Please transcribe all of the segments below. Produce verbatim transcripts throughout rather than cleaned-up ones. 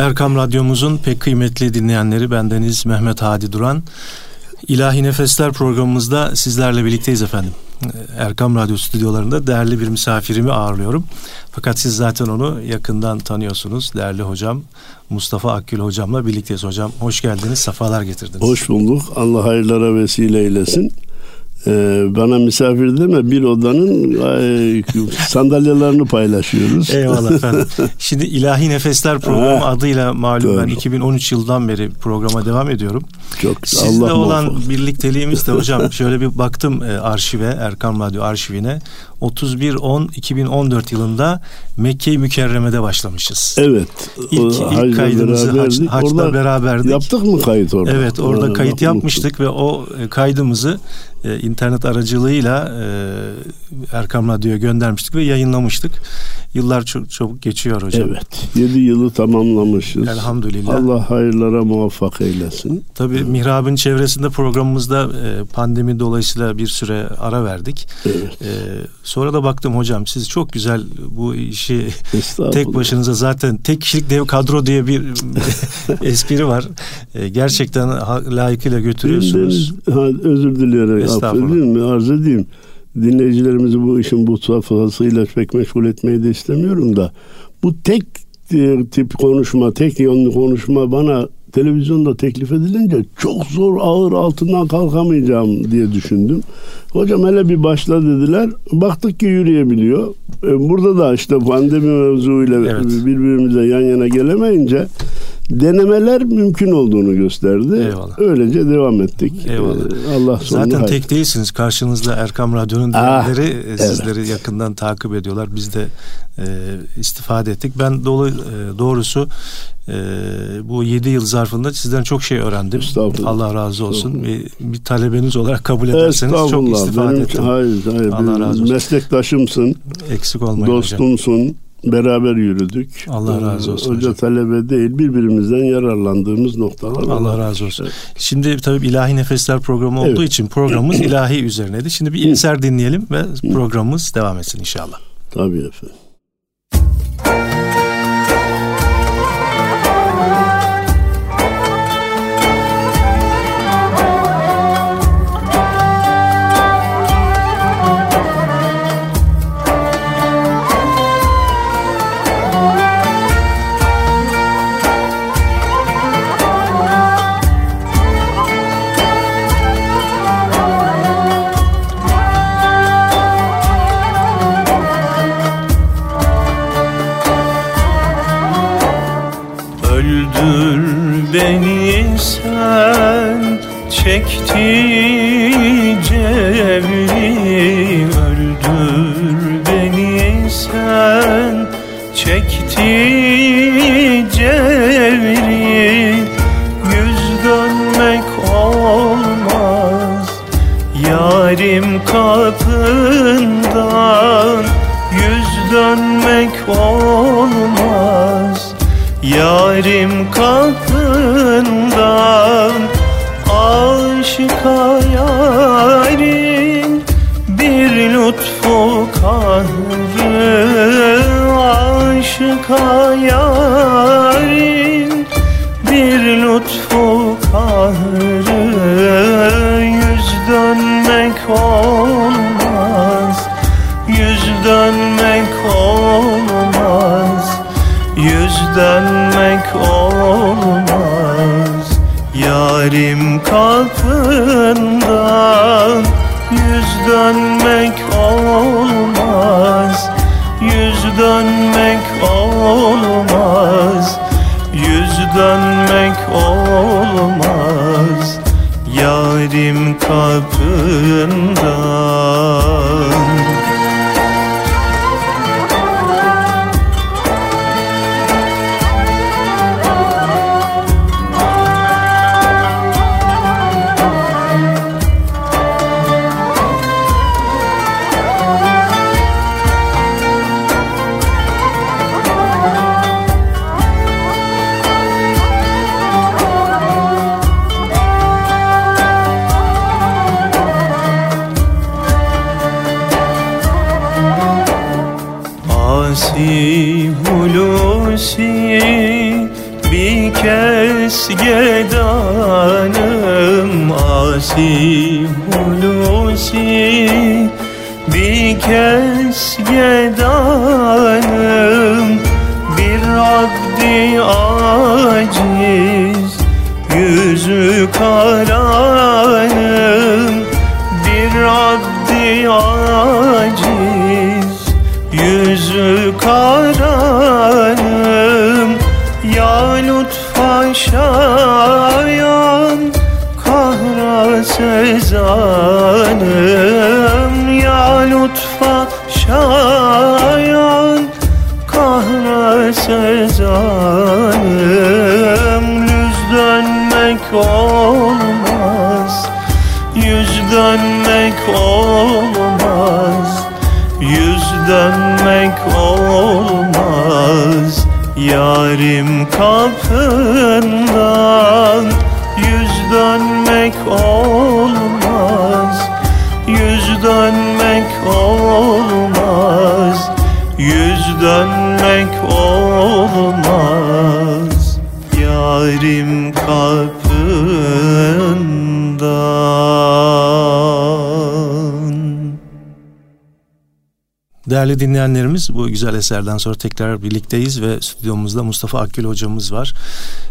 Erkam Radyomuzun pek kıymetli dinleyenleri, bendeniz Mehmet Hadi Duran. İlahi Nefesler programımızda sizlerle birlikteyiz efendim. Erkam Radyo stüdyolarında değerli bir misafirimi ağırlıyorum. Fakat siz zaten onu yakından tanıyorsunuz. Değerli hocam Mustafa Akgül hocamla birlikteyiz. Hocam hoş geldiniz, safalar getirdiniz. Hoş bulduk. Allah hayırlara vesile eylesin. Ee, bana misafir deme, bir odanın ay, sandalyelerini paylaşıyoruz. Eyvallah efendim. Şimdi İlahi Nefesler programı adıyla malum doğru. Ben iki bin on üç yıldan beri programa devam ediyorum. Çok sizle Allah olan muhafaza. Birlikteliğimiz de hocam şöyle bir baktım e, arşive, Erkam Radyo arşivine. otuz bir on iki bin on dört yılında Mekke-i Mükerreme'de başlamışız. Evet. İlk, ilk kaydımızı beraberdik. Haç, haçla orada beraberdik. Yaptık mı kayıt orada? Evet, orada yani, kayıt yapmıştık ve o kaydımızı e, internet aracılığıyla e, Erkam Radyo'ya göndermiştik ve yayınlamıştık. Yıllar çok çabuk geçiyor hocam. Evet. yedi yılı tamamlamışız. Elhamdülillah. Allah hayırlara muvaffak eylesin. Tabii evet. Mihrab'ın çevresinde programımızda e, pandemi dolayısıyla bir süre ara verdik. Evet. E, Sonra da baktım hocam siz çok güzel bu işi tek başınıza, zaten tek kişilik dev kadro diye bir espri var. E, gerçekten layıkıyla götürüyorsunuz. Ha, özür diliyorum. Estağfurullah. Arz edeyim. Dinleyicilerimizi bu işin bu safhasıyla pek meşgul etmeyi de istemiyorum da. Bu tek tip konuşma, tek yönlü konuşma bana televizyonda teklif edilince çok zor, ağır, altından kalkamayacağım diye düşündüm. Hocam hele bir başla dediler. Baktık ki yürüyebiliyor. Burada da işte pandemi mevzuyla evet. birbirimize yan yana gelemeyince denemeler mümkün olduğunu gösterdi. Eyvallah. Öylece devam ettik. Eyvallah. Allah zaten hayır. Tek değilsiniz. Karşınızda Erkam Radyo'nun dinleyicileri ah, sizleri evet. yakından takip ediyorlar. Biz de e, istifade ettik. Ben dolu, e, doğrusu e, bu yedi yıl zarfında sizden çok şey öğrendim. Allah razı olsun. Bir, bir talebeniz olarak kabul ederseniz çok istifade benim, ettim. Hayır, hayır. Allah razı olsun. Meslektaşımsın. Eksik olmayın. Dostumsun. Hocam. Beraber yürüdük. Allah razı olsun. Hoca hocam. Talebe değil, birbirimizden yararlandığımız noktalar. Allah olarak. Razı olsun. Evet. Şimdi tabii İlahi Nefesler programı evet. olduğu için programımız ilahi üzerineydi. Şimdi bir eser dinleyelim ve programımız devam etsin inşallah. Tabii efendim. esgedanım asi hulusi, bir kesgedanım bir abdi aciz, yüzü karanım bir abdi aciz, yüzü karanım ya lütfa şayan kahra sezanım, ya lütfa şayan kahra sezanım, yüz dönmek olmaz, yüz dönmek olmaz, yüz dönmek olmaz. Yarim kapından yüz dönmek olmaz, yüz dönmek olmaz, yüz dönmek olmaz. Yarim kapından. Değerli dinleyenlerimiz, bu güzel eserden sonra tekrar birlikteyiz ve stüdyomuzda Mustafa Akgül hocamız var.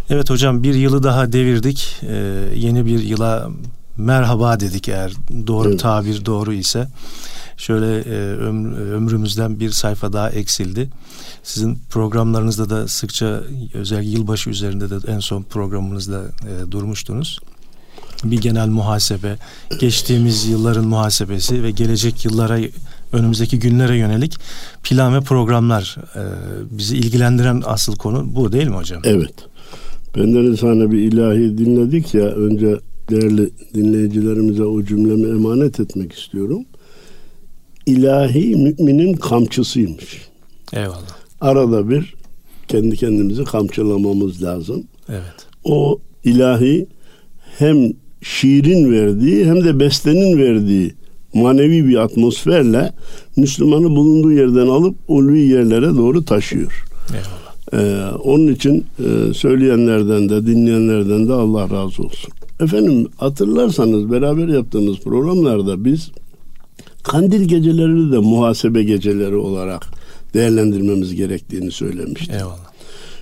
Evet hocam, bir yılı daha devirdik. Ee, yeni bir yıla merhaba dedik, eğer doğru evet. tabir doğru ise. Şöyle e, ömrümüzden bir sayfa daha eksildi. Sizin programlarınızda da sıkça, özellikle yılbaşı üzerinde de en son programınızda e, durmuştunuz. Bir genel muhasebe, geçtiğimiz yılların muhasebesi ve gelecek yıllara, önümüzdeki günlere yönelik plan ve programlar, e, bizi ilgilendiren asıl konu bu değil mi hocam? Evet. Benden sana bir ilahi dinledik ya, önce değerli dinleyicilerimize o cümlemi emanet etmek istiyorum. İlahi müminin kamçısıymış. Eyvallah. Arada bir kendi kendimizi kamçılamamız lazım. Evet. O ilahi, hem şiirin verdiği hem de bestenin verdiği manevi bir atmosferle Müslümanı bulunduğu yerden alıp ulvi yerlere doğru taşıyor. Eyvallah. Ee, onun için e, söyleyenlerden de dinleyenlerden de Allah razı olsun. Efendim, hatırlarsanız beraber yaptığımız programlarda biz Kandil gecelerini de muhasebe geceleri olarak değerlendirmemiz gerektiğini söylemiştik. Eyvallah.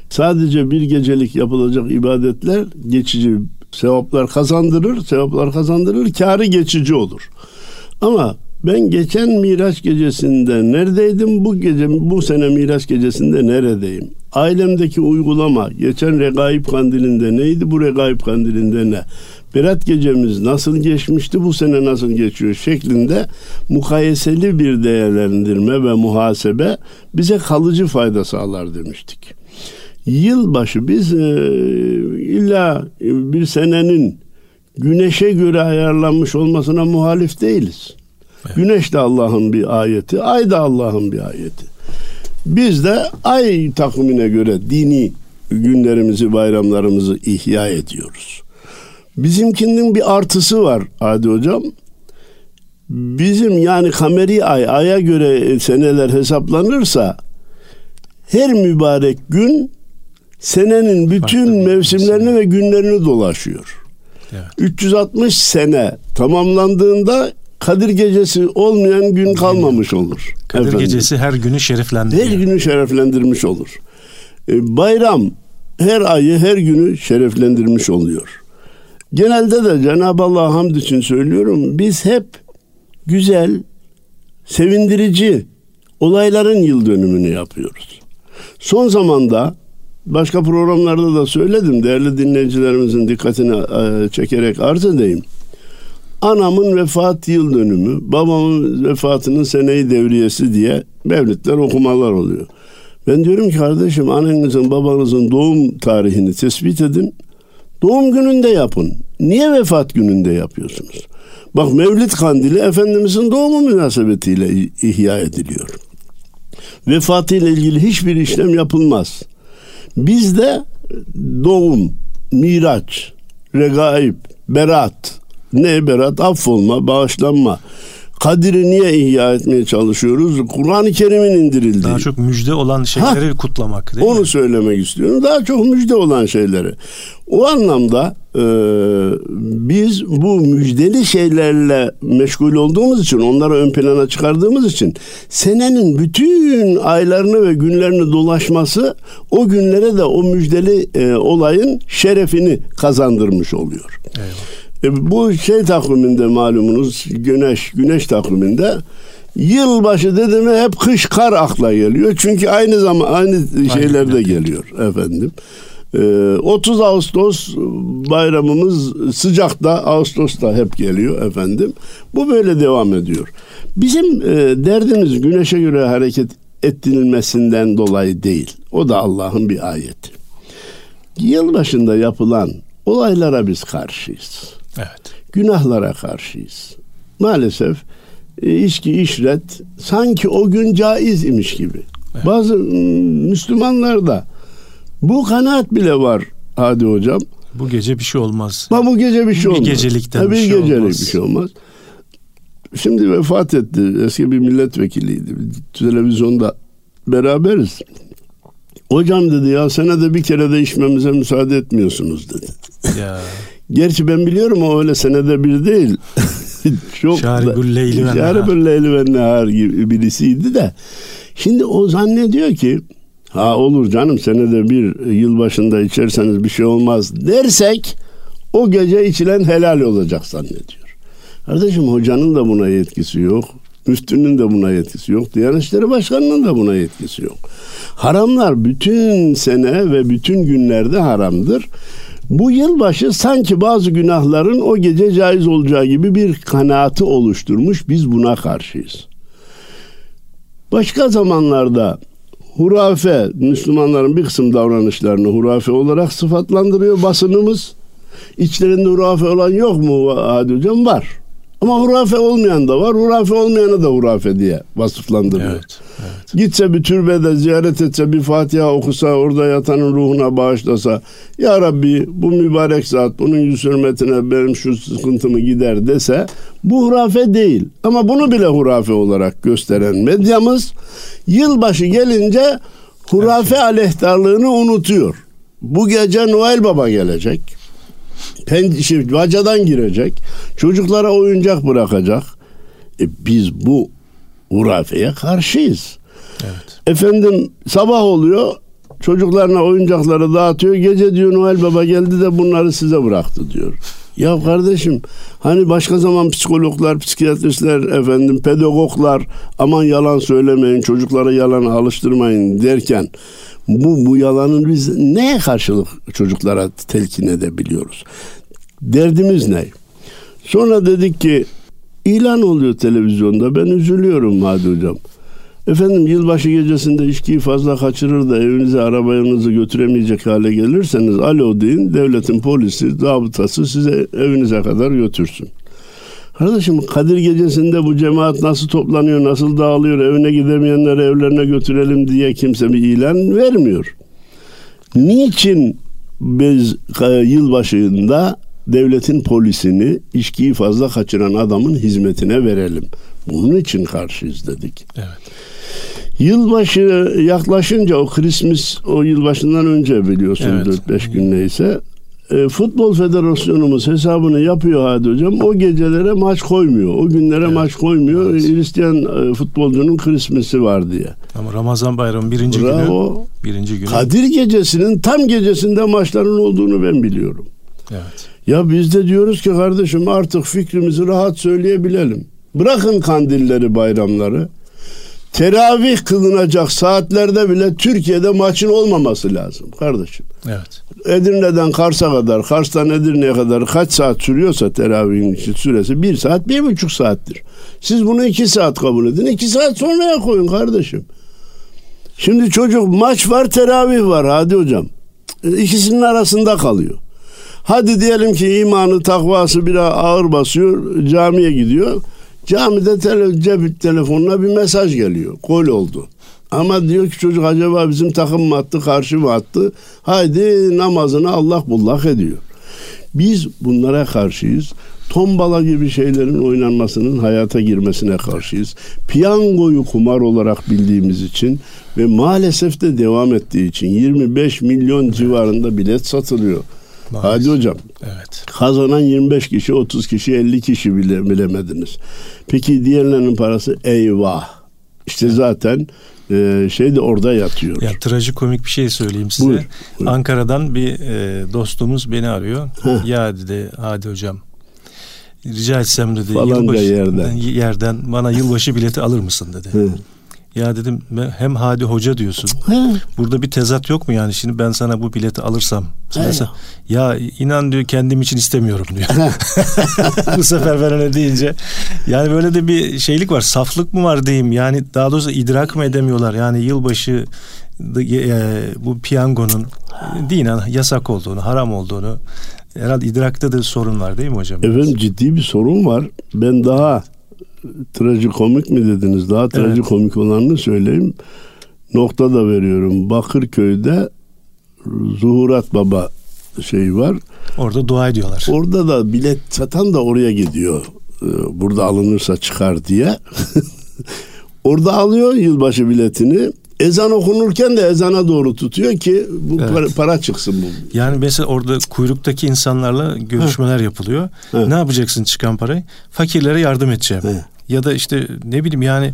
Sadece bir gecelik yapılacak ibadetler geçici sevaplar kazandırır, sevaplar kazandırır, kârı geçici olur. Ama ben geçen Miraç gecesinde neredeydim, bu gece, bu sene Miraç gecesinde neredeyim? Ailemdeki uygulama, geçen Regaib Kandilinde neydi, bu Regaib Kandilinde ne? Berat gecemiz nasıl geçmişti, bu sene nasıl geçiyor şeklinde mukayeseli bir değerlendirme ve muhasebe bize kalıcı fayda sağlar demiştik. Yılbaşı, biz e, illa bir senenin güneşe göre ayarlanmış olmasına muhalif değiliz. Evet. Güneş de Allah'ın bir ayeti, ay da Allah'ın bir ayeti. Biz de ay takvimine göre dini günlerimizi, bayramlarımızı ihya ediyoruz. Bizimkinin bir artısı var Hadi Hocam. Bizim yani kameri ay, aya göre seneler hesaplanırsa her mübarek gün senenin bütün mevsimlerini ve günlerini dolaşıyor. Evet. üç yüz altmış sene tamamlandığında Kadir Gecesi olmayan gün kalmamış olur. Kadir Efendim. Gecesi her günü şereflendiriyor. Her günü şereflendirmiş olur. Bayram her ayı, her günü şereflendirmiş oluyor. Genelde de Cenab-ı Allah'a hamd için söylüyorum, biz hep güzel, sevindirici olayların yıl dönümünü yapıyoruz. Son zamanda başka programlarda da söyledim, değerli dinleyicilerimizin dikkatini çekerek arz edeyim. Anamın vefat yıl dönümü, babamın vefatının seneyi devriyesi diye mevlidler, okumalar oluyor. Ben diyorum ki kardeşim, annenizin babanızın doğum tarihini tespit edin. Doğum gününde yapın. Niye vefat gününde yapıyorsunuz? Bak, Mevlid Kandili Efendimizin doğumu münasebetiyle ihya ediliyor. Vefatıyla ilgili hiçbir işlem yapılmaz. Bizde doğum, Miraç, Regaib, Berat, ne Berat? Affolma, bağışlanma. Kadir'i niye ihya etmeye çalışıyoruz? Kur'an-ı Kerim'in indirildiği. Daha çok müjde olan şeyleri ha, kutlamak değil onu mi? Söylemek istiyorum. Daha çok müjde olan şeyleri. O anlamda e, biz bu müjdeli şeylerle meşgul olduğumuz için, onları ön plana çıkardığımız için senenin bütün aylarını ve günlerini dolaşması o günlere de o müjdeli e, olayın şerefini kazandırmış oluyor. Evet. E, bu şey takviminde malumunuz, güneş güneş takviminde yılbaşı dediğime hep kış kar akla geliyor. Çünkü aynı zaman aynı şeylerde aynen geliyor efendim. otuz Ağustos bayramımız sıcakta, Ağustos'ta hep geliyor efendim. Bu böyle devam ediyor. Bizim derdimiz güneşe göre hareket ettirilmesinden dolayı değil. O da Allah'ın bir ayeti. Yılbaşında yapılan olaylara biz karşıyız. Evet. Günahlara karşıyız. Maalesef içki, işret sanki o gün caiz imiş gibi. Evet. Bazı Müslümanlar da bu kanaat bile var Hadi Hocam. Bu gece bir şey olmaz. Ama bu gece bir şey olmaz. Bir gecelikten ha, bir, bir şey gecelik olmaz. Bir şey olmaz. Şimdi vefat etti. Eski bir milletvekiliydi. Televizyonda beraberiz. Hocam dedi ya, senede bir kere de içmemize müsaade etmiyorsunuz dedi. Ya. Gerçi ben biliyorum o öyle senede bir değil. Çok Şaribül Leyli ve Nehar. Nehar gibi birisiydi de. Şimdi o zannediyor ki ha olur canım, senede bir yılbaşında içerseniz bir şey olmaz dersek o gece içilen helal olacak zannediyor. Kardeşim, hocanın da buna yetkisi yok. Müftünün de buna yetkisi yok. Diyanet İşleri Başkanı'nın da buna yetkisi yok. Haramlar bütün sene ve bütün günlerde haramdır. Bu yılbaşı sanki bazı günahların o gece caiz olacağı gibi bir kanaati oluşturmuş. Biz buna karşıyız. Başka zamanlarda hurafe, Müslümanların bir kısım davranışlarını hurafe olarak sıfatlandırıyor basınımız. İçlerinde hurafe olan yok mu Hadi Hocam? Var. Ama hurafe olmayan da var. Hurafe olmayanı da hurafe diye vasıflandırıyor. Evet, evet. Gitse bir türbede ziyaret etse, bir Fatiha okusa, orada yatanın ruhuna bağışlasa, ya Rabbi bu mübarek zat bunun yüz hürmetine benim şu sıkıntımı gider dese, bu hurafe değil. Ama bunu bile hurafe olarak gösteren medyamız yılbaşı gelince hurafe evet. aleyhtarlığını unutuyor. Bu gece Noel Baba gelecek. Pençe bacadan girecek. Çocuklara oyuncak bırakacak. E biz bu hurafeye karşıyız. Evet. Efendim sabah oluyor. Çocuklarına oyuncakları dağıtıyor. Gece diyor Noel Baba geldi de bunları size bıraktı diyor. Ya kardeşim, hani başka zaman psikologlar, psikiyatristler, efendim pedagoglar aman yalan söylemeyin, çocuklara yalanı alıştırmayın derken bu bu yalanın biz neye karşılık çocuklara telkin edebiliyoruz? Derdimiz ne? Sonra dedik ki ilan oluyor televizyonda. Ben üzülüyorum Hadi Hocam. Efendim yılbaşı gecesinde içkiyi fazla kaçırır da evinize arabanızı götüremeyecek hale gelirseniz alo deyin, devletin polisi, zabıtası size evinize kadar götürsün. Kardeşim, Kadir gecesinde bu cemaat nasıl toplanıyor, nasıl dağılıyor, evine gidemeyenleri evlerine götürelim diye kimse bir ilan vermiyor. Niçin biz yılbaşında devletin polisini içkiyi fazla kaçıran adamın hizmetine verelim? Bunun için karşıyız dedik. Evet. Yılbaşı yaklaşınca, o Christmas, o yılbaşından önce biliyorsunuz evet. dört beş gün neyse, e, Futbol Federasyonumuz hesabını yapıyor Hadi Hocam. O gecelere maç koymuyor. O günlere evet. maç koymuyor. Evet. Hristiyan e, futbolcunun Christmas'ı var diye. Ama Ramazan bayramı birinci Bravo. günü. Birinci günü. Kadir gecesinin tam gecesinde maçların olduğunu ben biliyorum. Evet. Ya biz de diyoruz ki kardeşim artık fikrimizi rahat söyleyebilelim. Bırakın kandilleri, bayramları. Teravih kılınacak saatlerde bile Türkiye'de maçın olmaması lazım kardeşim. Evet. Edirne'den Kars'a kadar, Kars'tan Edirne'ye kadar kaç saat sürüyorsa teravihin süresi bir saat, bir buçuk saattir. Siz bunu iki saat kabul edin, iki saat sonraya koyun kardeşim. Şimdi çocuk maç var, teravih var Hadi Hocam. İkisinin arasında kalıyor. Hadi diyelim ki imanı, takvası biraz ağır basıyor, camiye gidiyor. Camide tele, cep telefonuna bir mesaj geliyor. Gol oldu. Ama diyor ki çocuk acaba bizim takım mı attı, karşı mı attı? Haydi namazını allak bullak ediyor. Biz bunlara karşıyız. Tombala gibi şeylerin oynanmasının hayata girmesine karşıyız. Piyangoyu kumar olarak bildiğimiz için ve maalesef de devam ettiği için yirmi beş milyon civarında bilet satılıyor. Maalesef. Hadi hocam. Evet. Kazanan yirmi beş kişi, otuz kişi, elli kişi bile bilemediniz. Peki diğerlerinin parası? Eyvah. İşte zaten e, şey de orada yatıyor. Ya trajikomik bir şey söyleyeyim size. Buyur, buyur. Ankara'dan bir e, dostumuz beni arıyor. Heh. Ya dedi Hadi hocam, rica etsem dedi yılbaşı, yerden. yerden bana yılbaşı bileti alır mısın dedi. Hı. Ya dedim hem Hadi Hoca diyorsun. Hı. Burada bir tezat yok mu yani? Şimdi ben sana bu bileti alırsam. Mesela, ya inan diyor kendim için istemiyorum diyor. Bu sefer ben öyle deyince. Yani böyle de bir şeylik var. Saflık mı var diyeyim. Yani daha doğrusu idrak mı edemiyorlar? Yani yılbaşı e, bu piyangonun dinen yasak olduğunu, haram olduğunu. Herhalde idrakta da sorun var değil mi hocam? Efendim ciddi bir sorun var. Ben daha trajikomik mi dediniz? Daha trajikomik olanını söyleyeyim. Nokta da veriyorum. Bakırköy'de Zuhurat Baba şey var. Orada dua ediyorlar. Orada da bilet satan da oraya gidiyor. Burada alınırsa çıkar diye. Orada alıyor yılbaşı biletini. Ezan okunurken de ezana doğru tutuyor ki bu evet. para, para çıksın bu. Yani mesela orada kuyruktaki insanlarla görüşmeler ha. yapılıyor. Ha. Ne yapacaksın çıkan parayı? Fakirlere yardım edeceğim. Ha. Ya da işte ne bileyim yani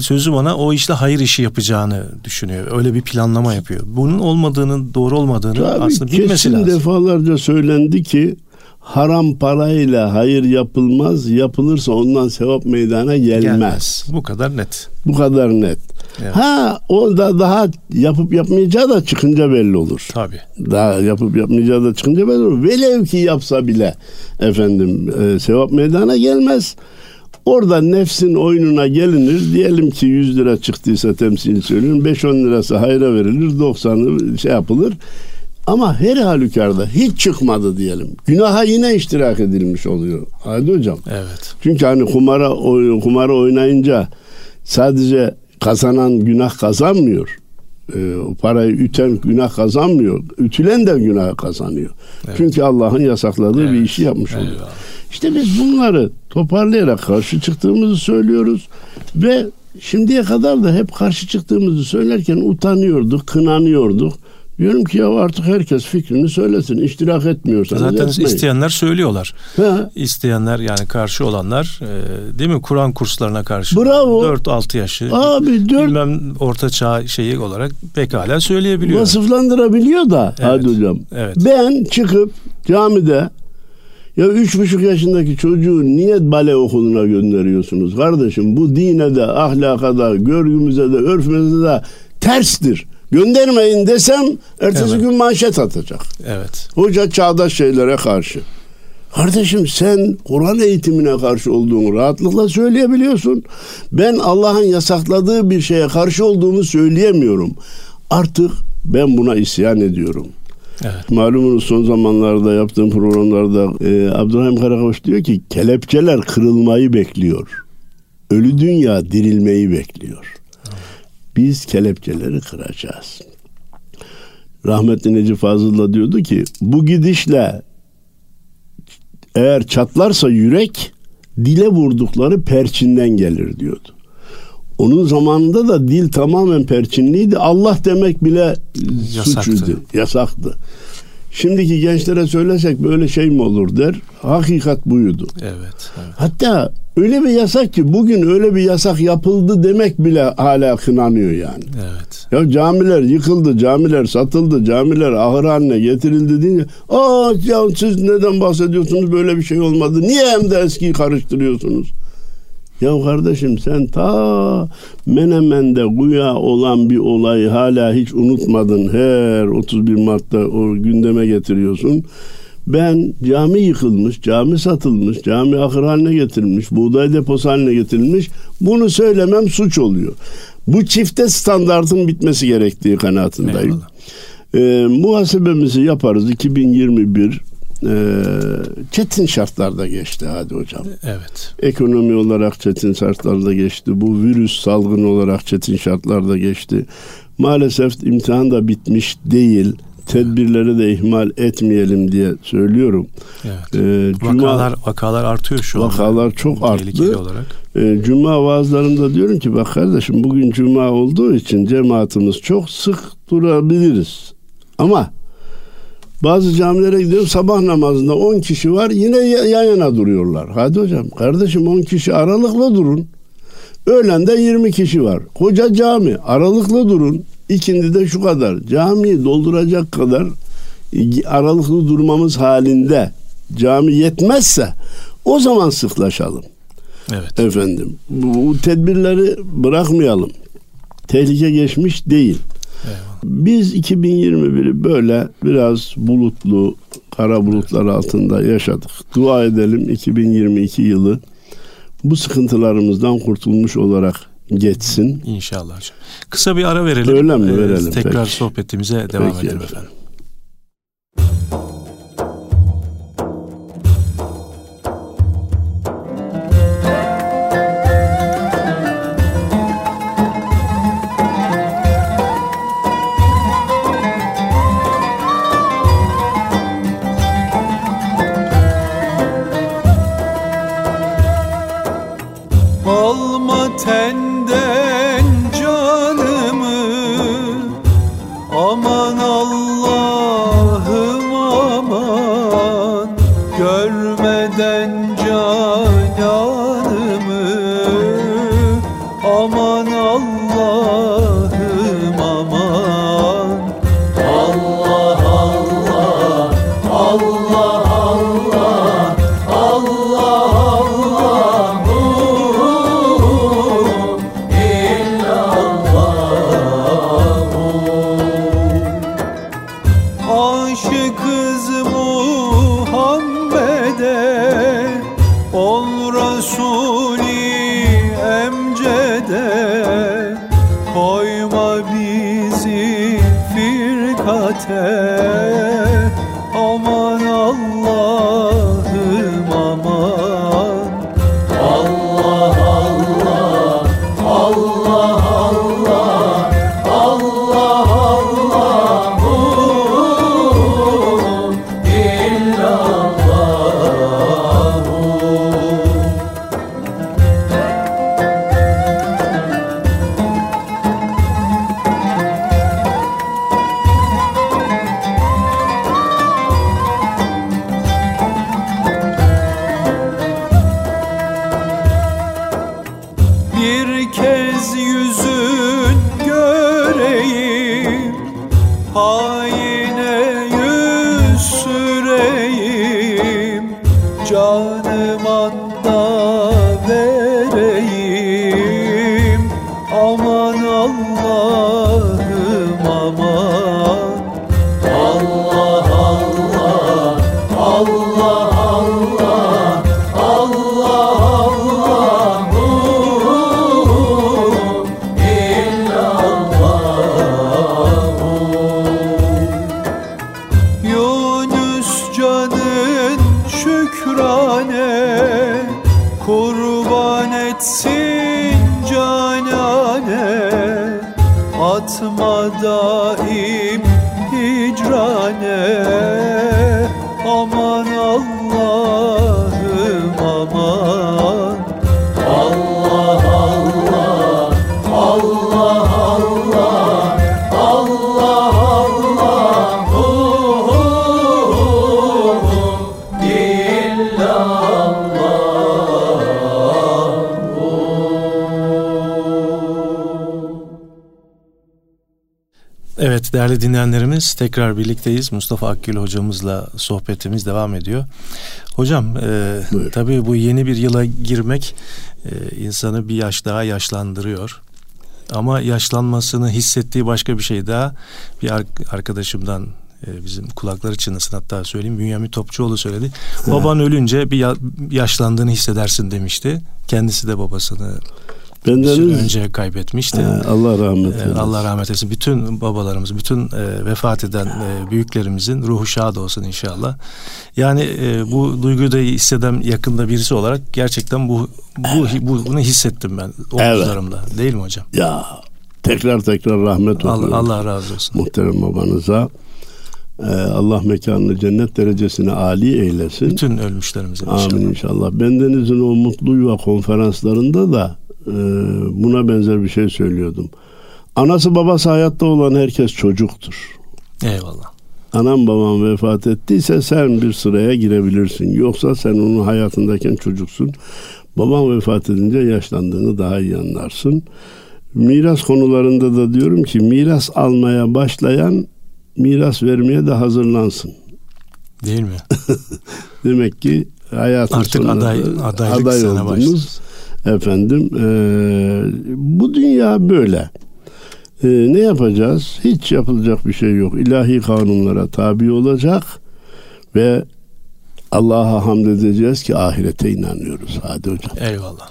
sözüm ona o işte hayır işi yapacağını düşünüyor. Öyle bir planlama yapıyor. Bunun olmadığını, doğru olmadığını tabii aslında bilmesi lazım. Kesin defalarca söylendi ki haram parayla hayır yapılmaz. Yapılırsa ondan sevap meydana gelmez. gelmez. Bu kadar net. Bu kadar net. Evet. Ha o da daha yapıp yapmayacağı da çıkınca belli olur. Tabii. Daha yapıp yapmayacağı da çıkınca belli olur. Velev ki yapsa bile efendim e, sevap meydana gelmez. Orada nefsin oyununa gelinir. Diyelim ki yüz lira çıktıysa temsil söylüyorum. beş on lirası hayra verilir. doksanı şey yapılır. Ama her halükarda hiç çıkmadı diyelim. Günaha yine iştirak edilmiş oluyor. Hadi hocam. Evet. Çünkü hani kumara kumara oynayınca sadece kazanan günah kazanmıyor. E, o parayı üten günah kazanmıyor. Ütülen de günah kazanıyor. Evet. Çünkü Allah'ın yasakladığı evet. bir işi yapmış oluyor. Evet. İşte biz bunları toparlayarak karşı çıktığımızı söylüyoruz ve şimdiye kadar da hep karşı çıktığımızı söylerken utanıyorduk, kınanıyorduk. Diyorum ki ya artık herkes fikrini söylesin. İştirak etmiyorsanız zaten yapmayın. İsteyenler söylüyorlar. He. İsteyenler yani karşı olanlar e, değil mi? Kur'an kurslarına karşı. Bravo. dört altı yaşı. Abi dört bilmem orta çağ şeyi olarak pekala söyleyebiliyor. Vasıflandırabiliyor da evet. Hadi hocam. Evet. Ben çıkıp camide ya üç buçuk yaşındaki çocuğu niye bale okuluna gönderiyorsunuz? Kardeşim bu dine de ahlaka da görgümüze de örfümüze de terstir. Göndermeyin desem ertesi evet. gün manşet atacak. Evet. Hoca çağdaş şeylere karşı. Kardeşim sen Kur'an eğitimine karşı olduğunu rahatlıkla söyleyebiliyorsun. Ben Allah'ın yasakladığı bir şeye karşı olduğumu söyleyemiyorum. Artık ben buna isyan ediyorum. Evet. Malumunuz son zamanlarda yaptığım programlarda e, Abdurrahim Karakoç diyor ki kelepçeler kırılmayı bekliyor. Ölü dünya dirilmeyi bekliyor. Biz kelepçeleri kıracağız. Rahmetli Necip Fazıl da diyordu ki bu gidişle eğer çatlarsa yürek dile vurdukları perçinden gelir diyordu. Onun zamanında da dil tamamen perçinliydi. Allah demek bile yasaktı. Suçuydu, yasaktı. Şimdiki gençlere söylesek böyle şey mi olur der. Hakikat buydu. Evet, evet. Hatta öyle bir yasak ki bugün öyle bir yasak yapıldı demek bile hala kınanıyor yani. Evet. Ya camiler yıkıldı, camiler satıldı, camiler ahır haline getirildi deyince aa ya siz neden bahsediyorsunuz böyle bir şey olmadı. Niye hem de eskiyi karıştırıyorsunuz? Ya kardeşim sen ta Menemen'de güya olan bir olayı hala hiç unutmadın. Her otuz bir Mart'ta o gündeme getiriyorsun. Ben cami yıkılmış, cami satılmış, cami ahır haline getirilmiş, buğday deposu haline getirilmiş. Bunu söylemem suç oluyor. Bu çifte standartın bitmesi gerektiği kanaatindeyim. E, muhasebemizi yaparız. iki bin yirmi bir Ee, çetin şartlarda geçti Hadi hocam. Evet. Ekonomi olarak çetin şartlarda geçti. Bu virüs salgını olarak çetin şartlarda geçti. Maalesef imtihan da bitmiş değil. Tedbirleri de ihmal etmeyelim diye söylüyorum. Evet. Ee, cuma, vakalar vakalar artıyor şu an. Vakalar çok arttı. Ee, cuma vaazlarında diyorum ki bak kardeşim bugün cuma olduğu için cemaatimiz çok sık durabiliriz. Ama Bazı camilere gidiyorum, sabah namazında on kişi var, yine yan yana duruyorlar. Hadi hocam, kardeşim on kişi aralıklı durun. Öğlende yirmi kişi var. Koca cami, aralıklı durun. İkindi de şu kadar. Camiyi dolduracak kadar aralıklı durmamız halinde cami yetmezse o zaman sıklaşalım. Evet. Efendim, bu tedbirleri bırakmayalım. Tehlike geçmiş değil. Eyvallah. Biz iki bin yirmi biri böyle biraz bulutlu, kara bulutlar altında yaşadık. Dua edelim iki bin yirmi iki yılı bu sıkıntılarımızdan kurtulmuş olarak geçsin. İnşallah. Kısa bir ara verelim. Öyle mi? Verelim. Tekrar peki, sohbetimize devam peki edelim efendim. Değerli dinleyenlerimiz, tekrar birlikteyiz. Mustafa Akgül hocamızla sohbetimiz devam ediyor. Hocam, e, tabii bu yeni bir yıla girmek e, insanı bir yaş daha yaşlandırıyor. Ama yaşlanmasını hissettiği başka bir şey daha. Bir arkadaşımdan, e, bizim kulakları çınlasın hatta söyleyeyim, Bünyami Topçuoğlu söyledi. He. Baban ölünce bir ya, yaşlandığını hissedersin demişti. Kendisi de babasını Benden önce kaybetmişti. Ee, Allah rahmet eylesin. Ee, Allah rahmet eylesin. Bütün babalarımız, bütün e, vefat eden e, büyüklerimizin ruhu şad olsun inşallah. Yani e, bu duyguyu da hisseden yakında birisi olarak gerçekten bu bu, evet. bu bunu hissettim ben omuzlarımda. Evet. Değil mi hocam? Ya tekrar tekrar rahmet olsun. Allah, Allah razı olsun. Muhterem babanıza. Allah mekanını cennet derecesine âli eylesin. Bütün ölmüşlerimize inşallah. Amin inşallah. Bendenizin o mutlu yuva konferanslarında da buna benzer bir şey söylüyordum. Anası babası hayatta olan herkes çocuktur. Eyvallah. anam babam vefat ettiyse sen bir sıraya girebilirsin. Yoksa sen onun hayatındayken çocuksun. Babam vefat edince yaşlandığını daha iyi anlarsın. Miras konularında da diyorum ki miras almaya başlayan miras vermeye de hazırlansın. Değil mi? Demek ki hayatın artık aday, adaylık aday sana başlıyoruz. Efendim e, bu dünya böyle. E, ne yapacağız? Hiç yapılacak bir şey yok. İlahi kanunlara tabi olacak ve Allah'a hamd edeceğiz ki ahirete inanıyoruz. Hadi hocam. Eyvallah.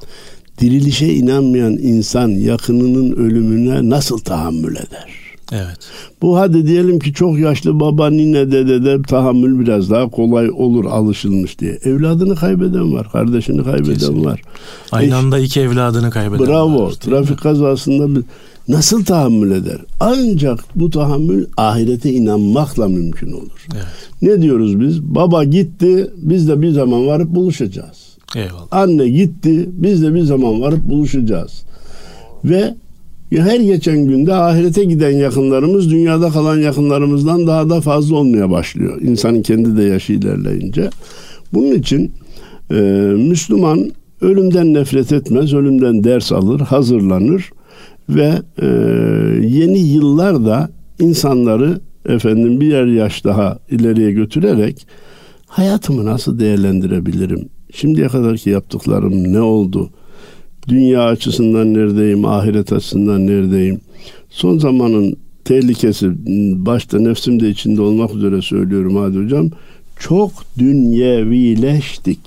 Dirilişe inanmayan insan yakınının ölümüne nasıl tahammül eder? Evet. Bu hadi diyelim ki çok yaşlı baba, nine, dede de tahammül biraz daha kolay olur alışılmış diye. Evladını kaybeden var, kardeşini kaybeden kesinlikle var. Aynı e, anda iki evladını kaybeden bravo, var. Bravo. Trafik kazasında bir, nasıl tahammül eder? Ancak bu tahammül ahirete inanmakla mümkün olur. Evet. Ne diyoruz biz? Baba gitti, biz de bir zaman varıp buluşacağız. Eyvallah. Anne gitti, biz de bir zaman varıp buluşacağız. Ve her geçen günde ahirete giden yakınlarımız dünyada kalan yakınlarımızdan daha da fazla olmaya başlıyor. İnsanın kendi de yaşı ilerleyince. Bunun için e, Müslüman ölümden nefret etmez, ölümden ders alır, hazırlanır ve e, yeni yıllarda insanları efendim birer yaş daha ileriye götürerek hayatımı nasıl değerlendirebilirim? Şimdiye kadarki yaptıklarım ne oldu? Dünya açısından neredeyim, ahiret açısından neredeyim? Son zamanın tehlikesi, başta nefsim de içinde olmak üzere söylüyorum hadi hocam, çok dünyevileştik.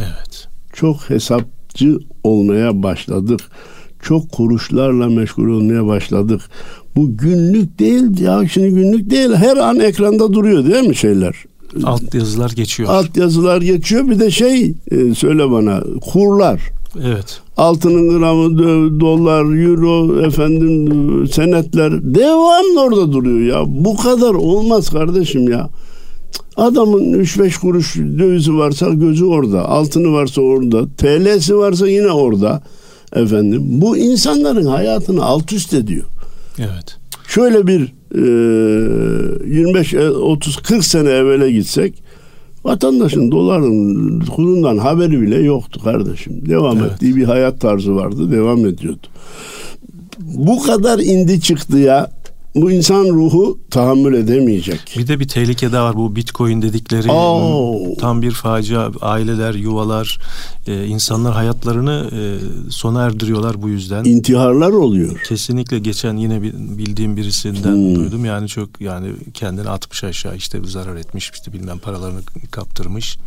Evet. Çok hesapçı olmaya başladık. Çok kuruşlarla meşgul olmaya başladık. Bu günlük değil, ya şimdi günlük değil, her an ekranda duruyor değil mi şeyler? Alt yazılar geçiyor. Alt yazılar geçiyor. Bir de şey söyle bana, kurlar. Evet. Altının gramı, dolar, euro, efendim senetler devamlı orada duruyor ya. Bu kadar olmaz kardeşim ya. Adamın üç beş kuruş dövizi varsa gözü orada, altını varsa orada, T L'si varsa yine orada. Efendim bu insanların hayatını alt üst ediyor. Evet. Şöyle bir yirmi beş otuz kırk sene evvele gitsek vatandaşın doların kurundan haberi bile yoktu kardeşim. Devam evet. ettiği bir hayat tarzı vardı. Devam ediyordu. Bu kadar indi çıktı ya. Bu insan ruhu tahammül edemeyecek. Bir de bir tehlike daha var. Bu Bitcoin dedikleri Oo. tam bir facia. Aileler, yuvalar, insanlar hayatlarını sona erdiriyorlar bu yüzden. İntiharlar oluyor. Kesinlikle geçen yine bildiğim birisinden hmm. duydum. Yani çok yani kendini atmış aşağı, işte zarar etmiş, işte bilmem paralarını kaptırmış.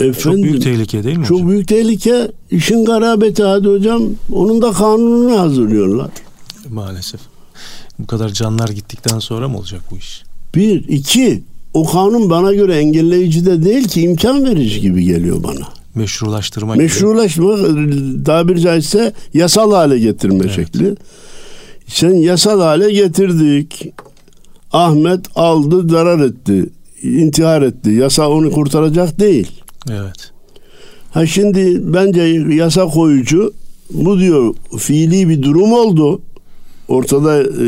Efendim, çok büyük tehlike değil mi hocam? Çok büyük tehlike. İşin garabeti hadi hocam. Onun da kanununu hazırlıyorlar. Maalesef. Bu kadar canlar gittikten sonra mı olacak bu iş? Bir, iki, o kanun bana göre engelleyici de değil ki, imkan verici gibi geliyor bana. Meşrulaştırma. Meşrulaşma, tabiri caizse yasal hale getirme evet. şekli. Sen yasal hale getirdik. Ahmet aldı, zarar etti, intihar etti. Yasa onu kurtaracak değil. Evet. Ha şimdi bence yasa koyucu, bu diyor fiili bir durum oldu. Ortada e,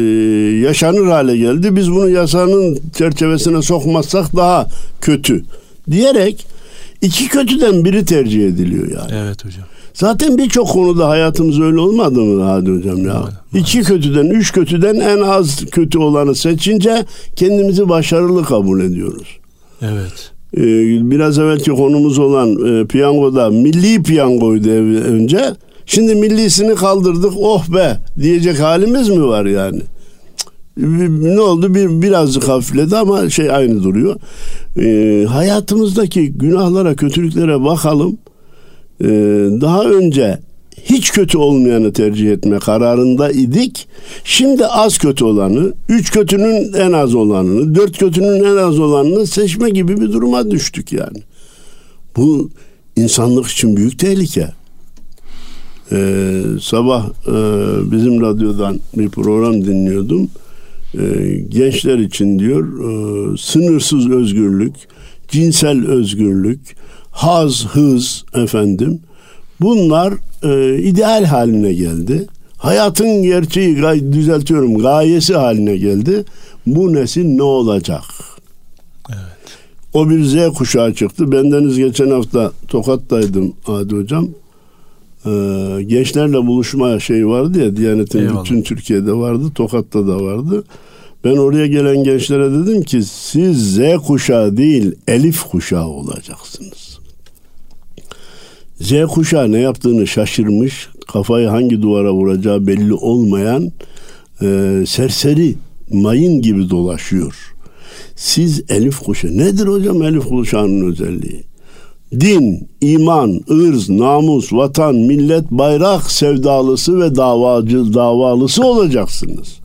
yaşanır hale geldi. Biz bunu yasanın çerçevesine sokmazsak daha kötü diyerek iki kötüden biri tercih ediliyor yani. Evet hocam. Zaten birçok konuda hayatımız öyle olmadı mı hadi hocam ya? Aynen. İki kötüden, üç kötüden en az kötü olanı seçince kendimizi başarılı kabul ediyoruz. Evet. E, biraz evvelki konumuz olan e, piyangoda milli piyangoydu ev, önce. Şimdi millisini kaldırdık, oh be diyecek halimiz mi var yani? Ne oldu? Bir, birazcık hafifledi ama şey aynı duruyor. Ee, hayatımızdaki günahlara, kötülüklere bakalım. Ee, daha önce hiç kötü olmayanı tercih etme kararında idik. Şimdi az kötü olanı, üç kötünün en az olanını, dört kötünün en az olanını seçme gibi bir duruma düştük yani. Bu insanlık için büyük tehlike. Ee, sabah e, bizim radyodan bir program dinliyordum. Ee, gençler için diyor e, sınırsız özgürlük, cinsel özgürlük, haz, hız efendim. Bunlar e, ideal haline geldi. Hayatın gerçeği, düzeltiyorum, gayesi haline geldi. Bu nesil ne olacak? O bir Z kuşağı çıktı. Bendeniz geçen hafta Tokat'taydım Hadi Hocam. Ee, gençlerle buluşma şeyi vardı ya, Diyanet'in Eyvallah. Bütün Türkiye'de vardı, Tokat'ta da vardı. Ben oraya gelen gençlere dedim ki siz Z kuşağı değil Elif kuşağı olacaksınız. Z kuşağı ne yaptığını şaşırmış, kafayı hangi duvara vuracağı belli olmayan e, serseri, mayın gibi dolaşıyor. Siz Elif kuşağı. Nedir hocam Elif kuşağının özelliği? Din, iman, ırz, namus, vatan, millet, bayrak sevdalısı ve davacı, davalısı olacaksınız.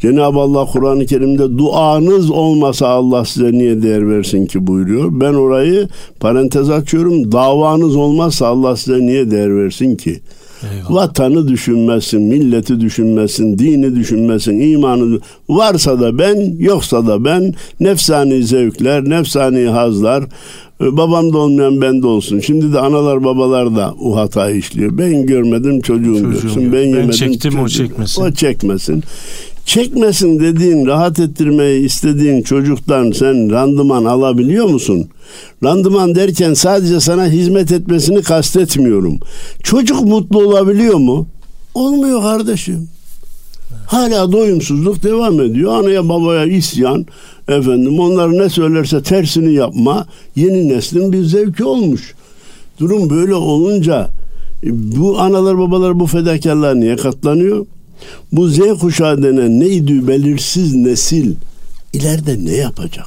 Cenab-ı Allah Kur'an-ı Kerim'de duanız olmasa Allah size niye değer versin ki buyuruyor. Ben orayı parantez açıyorum. Davanız olmazsa Allah size niye değer versin ki? Eyvallah. Vatanı düşünmesin, milleti düşünmesin, dini düşünmesin, imanı, varsa da ben, yoksa da ben, nefsani zevkler, nefsani hazlar, babam da olmayan bende olsun. Şimdi de analar babalar da o hatayı işliyor. Ben görmedim çocuğum, çocuğum görsün, ben, ben yemedim çektim, çocuğum. o çekmesin. O çekmesin. Çekmesin dediğin, rahat ettirmeyi istediğin çocuktan sen randıman alabiliyor musun? Randıman derken sadece sana hizmet etmesini kastetmiyorum. Çocuk mutlu olabiliyor mu? Olmuyor kardeşim. Hala doyumsuzluk devam ediyor. Anaya babaya isyan, efendim onlar ne söylerse tersini yapma. Yeni neslin bir zevki olmuş. Durum böyle olunca bu analar babalar bu fedakarlığa niye katlanıyor? Bu Z kuşağı denen neydi belirsiz nesil ileride ne yapacak?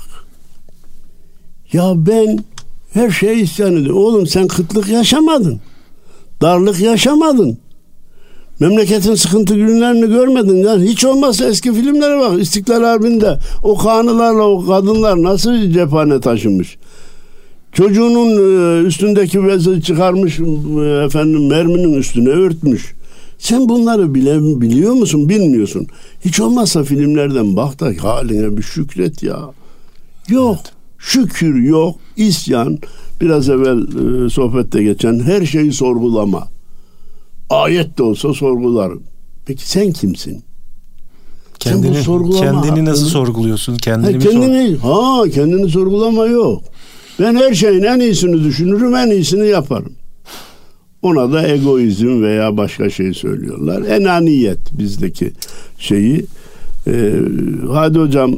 Ya ben her şeye isyan ediyorum. Oğlum sen kıtlık yaşamadın. Darlık yaşamadın. Memleketin sıkıntı günlerini görmedin. Yani hiç olmazsa eski filmlere bak. İstiklal Harbi'nde o kanılarla o kadınlar nasıl cephane taşımış. Çocuğunun üstündeki bezi çıkarmış, efendim merminin üstüne örtmüş. Sen bunları bile, biliyor musun? Bilmiyorsun. Hiç olmazsa filmlerden bak da haline bir şükret ya. Yok. Evet. Şükür yok. İsyan. Biraz evvel e, sohbette geçen her şeyi sorgulama. Ayet de olsa sorgularım. Peki sen kimsin? Kendini, sen sorgulama, kendini nasıl hakkını sorguluyorsun? Kendini, ha, kendini, sor- ha, kendini sorgulama yok. Ben her şeyin en iyisini düşünürüm, en iyisini yaparım. Ona da egoizm veya başka şey söylüyorlar. Enaniyet bizdeki şeyi. Ee, Hadi Hocam,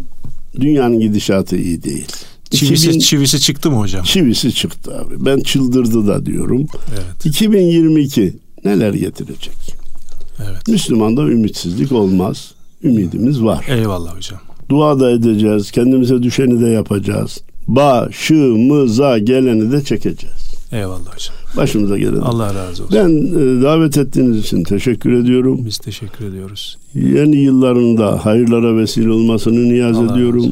dünyanın gidişatı iyi değil. Çivisi, iki bin çivisi çıktı mı hocam? Çivisi çıktı abi. Ben çıldırdı da diyorum. Evet. iki bin yirmi iki neler getirecek? Evet. Müslüman'da ümitsizlik olmaz. Ümidimiz var. Eyvallah hocam. Dua da edeceğiz. Kendimize düşeni de yapacağız. Başımıza geleni de çekeceğiz. Eyvallah hocam. Başımıza gelelim. Allah razı olsun. Ben e, davet ettiğiniz için teşekkür ediyorum. Biz teşekkür ediyoruz. Yeni yıllarında hayırlara vesile olmasını niyaz Allah ediyorum.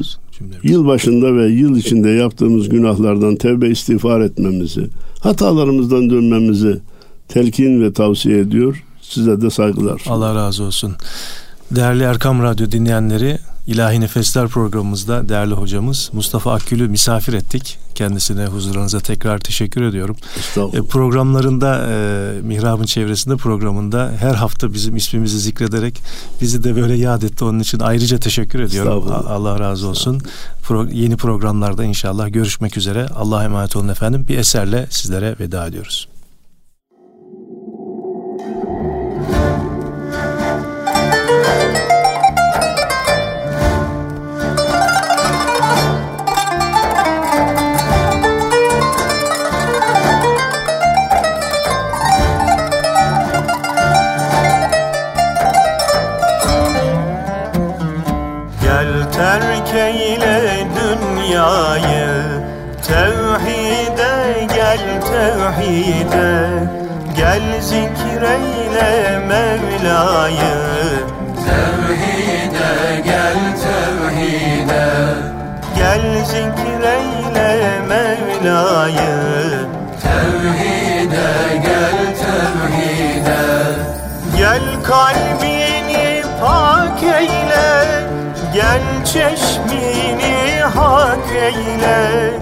Yıl başında ve yıl içinde yaptığımız günahlardan tevbe istiğfar etmemizi, hatalarımızdan dönmemizi telkin ve tavsiye ediyor. Size de saygılar. Allah razı olsun. Değerli Erkam Radyo dinleyenleri, İlahi Nefesler programımızda değerli hocamız Mustafa Akgül'ü misafir ettik. Kendisine, huzurunuza tekrar teşekkür ediyorum. E, programlarında e, Mihrab'ın Çevresinde programında her hafta bizim ismimizi zikrederek bizi de böyle yad etti. Onun için ayrıca teşekkür ediyorum. Allah razı olsun. Pro, yeni programlarda inşallah görüşmek üzere. Allah'a emanet olun efendim. Bir eserle sizlere veda ediyoruz. Gel zikreyle Mevla'yı, tevhide gel tevhide. Gel zikreyle Mevla'yı, tevhide gel tevhide. Gel kalbini pak eyle, gel çeşmini hak eyle.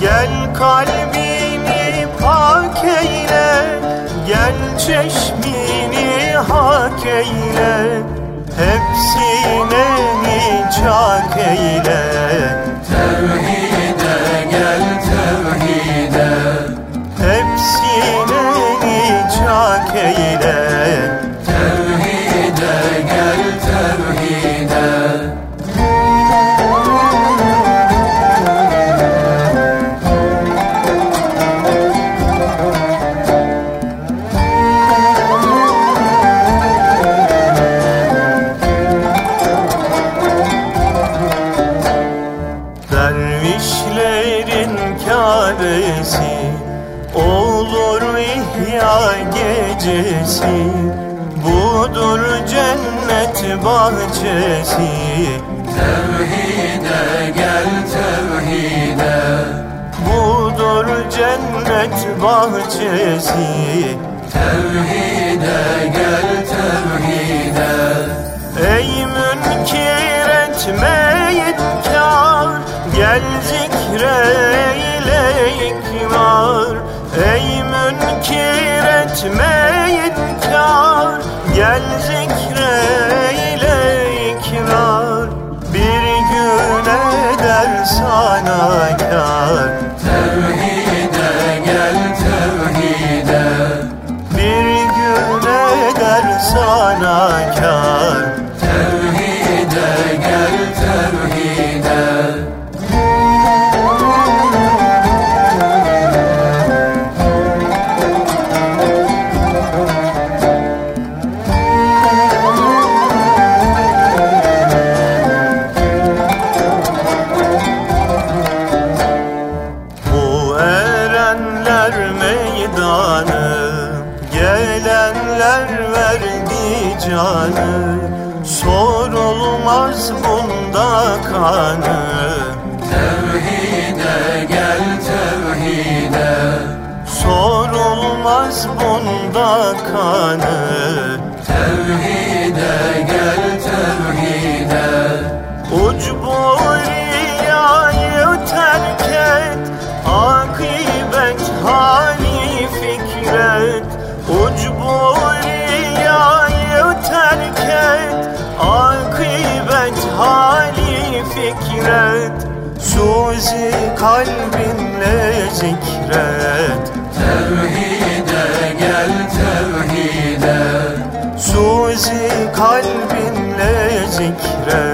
Gel kalbini pak eyle, gel çeşmini hak eyle. Hepsine niçak eyle, tevhide gel Gönüllerin kâresi olur ihya gecesi. Budur cennet bahçesi. Tevhide gel tevhide. Budur cennet bahçesi. Tevhide gel tevhide. Ey münkir etmeyin kâr, gel zikreyle ikrar. Ey münkir etmeyin kâr, gel zikreyle ikrar. Bir gün eder sana kâr. Tevhide gel tevhide. Bir gün eder sana kâr. Tevhide gel tevhide. Sorulmaz bunda kanı. Tevhide gel tevhide. Sorulmaz bunda kanı. Tevhide gel tevhide. Ucbu riyayı terk et, akıbet hali fikret. Ucbu riyayı terk et, akıbet hali fikret. Suzi kalbinle zikret. Tevhide gel tevhide. Suzi kalbinle zikret.